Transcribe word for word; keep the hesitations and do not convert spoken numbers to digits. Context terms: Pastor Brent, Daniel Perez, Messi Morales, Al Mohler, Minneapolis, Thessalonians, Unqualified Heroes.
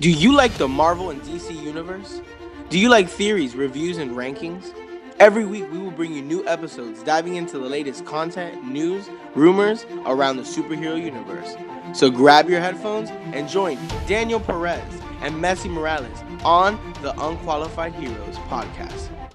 Do you like the Marvel and D C universe? Do you like theories, reviews, and rankings? Every week we will bring you new episodes diving into the latest content, news, rumors around the superhero universe. So grab your headphones and join Daniel Perez and Messi Morales on the Unqualified Heroes podcast.